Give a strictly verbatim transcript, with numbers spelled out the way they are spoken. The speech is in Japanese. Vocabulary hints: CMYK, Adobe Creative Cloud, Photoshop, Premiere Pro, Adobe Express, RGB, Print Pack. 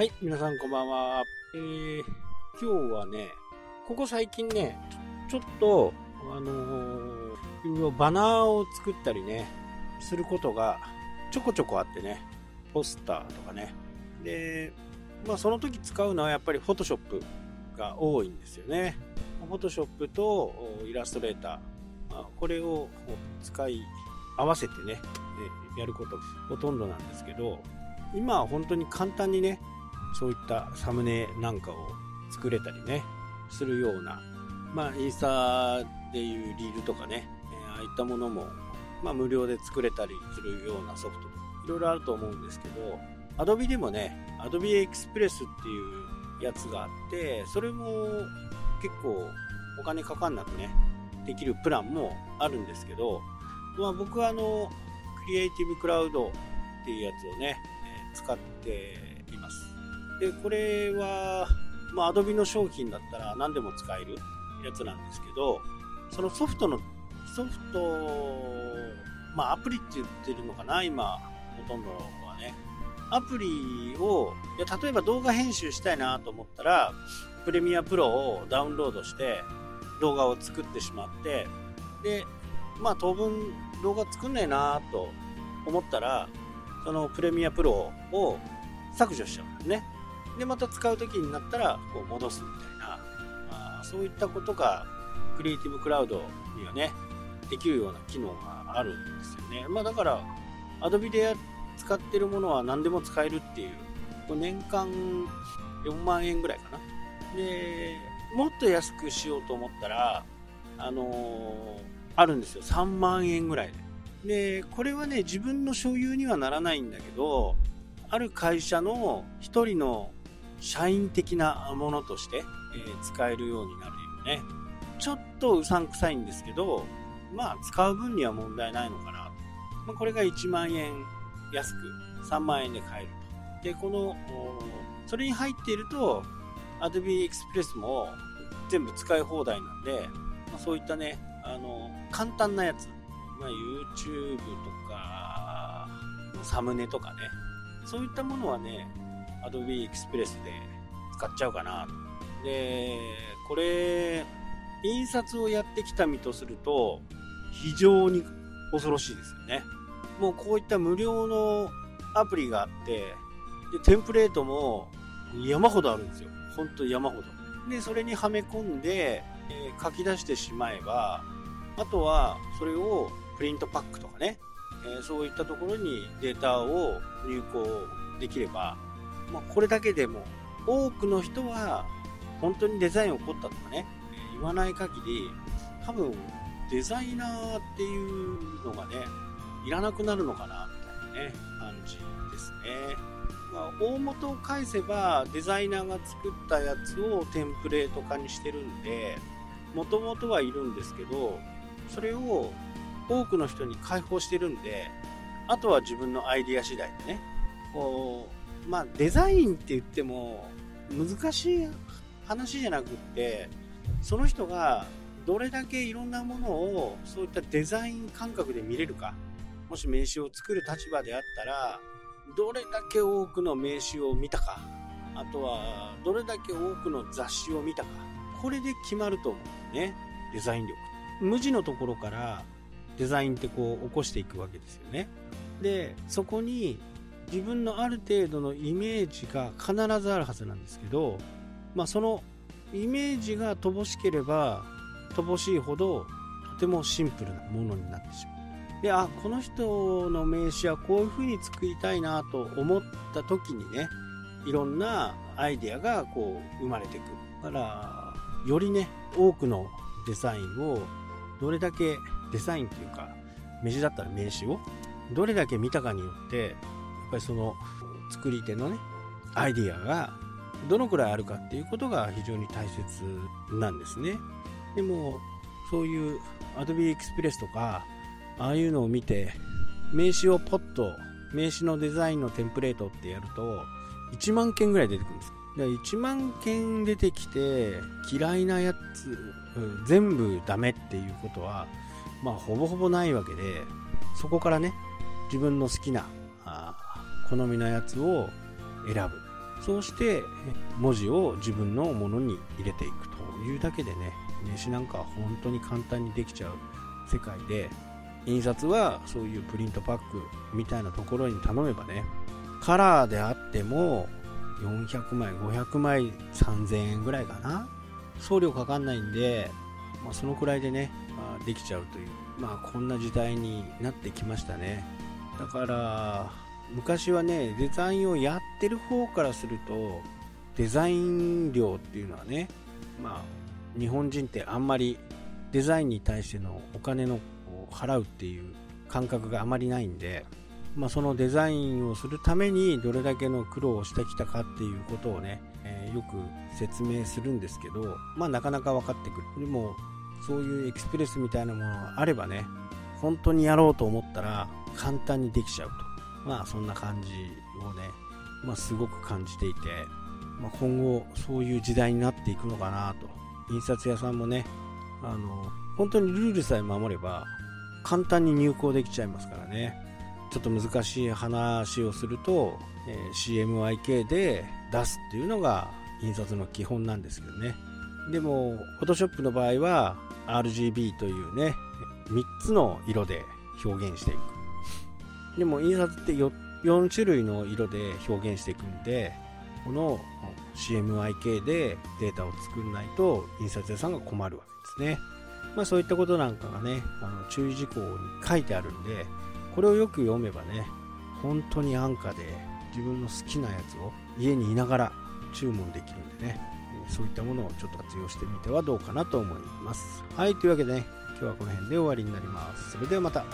はい、皆さんこんばんは。えー、今日はね、ここ最近ね、ちょ、ちょっと、あのー、バナーを作ったりね、することがちょこちょこあってね、ポスターとかね。で、まあその時使うのはやっぱり Photoshop が多いんですよね。Photoshop とイラストレーター、これを使い合わせてね、やることほとんどなんですけど、今は本当に簡単にね、そういったサムネなんかを作れたりねするような、まあインスタでいうリールとかね、ああいったものも、まあ、無料で作れたりするようなソフト、いろいろあると思うんですけど、 Adobe でもね Adobe Express っていうやつがあって、それも結構お金かかんなくねできるプランもあるんですけど、まあ、僕はあのクリエイティブクラウドっていうやつをね使っています。でこれは、まあ、Adobe の商品だったら何でも使えるやつなんですけど、そのソフトのソフト、まあ、アプリって言ってるのかな、今ほとんどはね。アプリを、いや例えば動画編集したいなと思ったらプレミアプロをダウンロードして動画を作ってしまって、でまあ当分動画作んねえなと思ったら、そのプレミアプロを削除しちゃうんですね。でまた使う時になったらこう戻すみたいな、まあ、そういったことがクリエイティブクラウドにはねできるような機能があるんですよね。まあだから Adobe で使ってるものは何でも使えるっていう、年間よんまんえんぐらいかな。でもっと安くしようと思ったら、あのー、あるんですよ、さんまんえんぐらいで。でこれはね自分の所有にはならないんだけど、ある会社の一人の社員的なものとして、えー、使えるようになるよね。ちょっとうさんくさいんですけど、まあ使う分には問題ないのかな、まあ、これがいちまんえん安くさんまんえんで買えると。でこのそれに入っているとAdobe Express も全部使い放題なんで、まあ、そういったねあの簡単なやつ、まあ、YouTube とかサムネとかね、そういったものはね Adobe Express で使っちゃうかなと。でこれ印刷をやってきた身とすると非常に恐ろしいですよね。もうこういった無料のアプリがあって、でテンプレートも山ほどあるんですよ、本当山ほど。でそれにはめ込んで、えー、書き出してしまえば、あとはそれをプリントパックとかね、えー、そういったところにデータを入稿できれば、まあ、これだけでも多くの人は本当にデザイン起こったとかね、えー、言わない限り多分デザイナーっていうのがねいらなくなるのかなみたいなね感じですね。まあ、大元を返せばデザイナーが作ったやつをテンプレート化にしてるんで、もともとはいるんですけど、それを多くの人に開放してるんで、あとは自分のアイディア次第でね、こうまあデザインって言っても難しい話じゃなくって、その人がどれだけいろんなものをそういったデザイン感覚で見れるか、もし名刺を作る立場であったらどれだけ多くの名刺を見たか、あとはどれだけ多くの雑誌を見たか、これで決まると思うんだよね、デザイン力。無地のところからデザインってこう起こしていくわけですよね。でそこに自分のある程度のイメージが必ずあるはずなんですけど、まあ、そのイメージが乏しければ乏しいほどとてもシンプルなものになってしまう。であこの人の名刺はこういう風に作りたいなと思った時にね、いろんなアイデアがこう生まれてくるから、よりね多くのデザインをどれだけデザインというか名刺だったら名刺をどれだけ見たかによって、やっぱりその作り手のねアイデアがどのくらいあるかっていうことが非常に大切なんですね。でもそういう Adobe Express とかああいうのを見て名刺をポッと名刺のデザインのテンプレートってやるといちまんけんぐらい出てくるんです。だからいちまんけん出てきて嫌いなやつ全部ダメっていうことはまあほぼほぼないわけで、そこからね自分の好きな好みのやつを選ぶ。そうして文字を自分のものに入れていくというだけでね、名刺なんか本当に簡単にできちゃう世界で、印刷はそういうプリントパックみたいなところに頼めばね、カラーであってもよんひゃくまいごひゃくまいさんぜんえんぐらいかな、送料かかんないんで、まあ、そのくらいでね、まあ、できちゃうという、まあこんな時代になってきましたね。だから昔はね、デザインをやってる方からするとデザイン料っていうのはね、まあ日本人ってあんまりデザインに対してのお金の払うっていう感覚があまりないんで、まあ、そのデザインをするためにどれだけの苦労をしてきたかっていうことをね、えー、よく説明するんですけど、まあ、なかなか分かってくる。でもそういうエクスプレスみたいなものがあればね、本当にやろうと思ったら簡単にできちゃうと、まあそんな感じをね、まあ、すごく感じていて、まあ、今後そういう時代になっていくのかなと。印刷屋さんもね、あの本当にルールさえ守れば簡単に入稿できちゃいますからね。ちょっと難しい話をすると、えー、シーエムワイケー で出すっていうのが印刷の基本なんですけどね。でも Photoshop の場合は アールジービー というね、みっつの色で表現していく。でも印刷ってよん種類の色で表現していくんで、この シーエムワイケー でデータを作んないと印刷屋さんが困るわけですね。まあ、そういったことなんかがね、あの注意事項に書いてあるんで、これをよく読めばね、本当に安価で自分の好きなやつを家にいながら注文できるんでね、そういったものをちょっと活用してみてはどうかなと思います。はい、というわけでね、今日はこの辺で終わりになります。それではまた。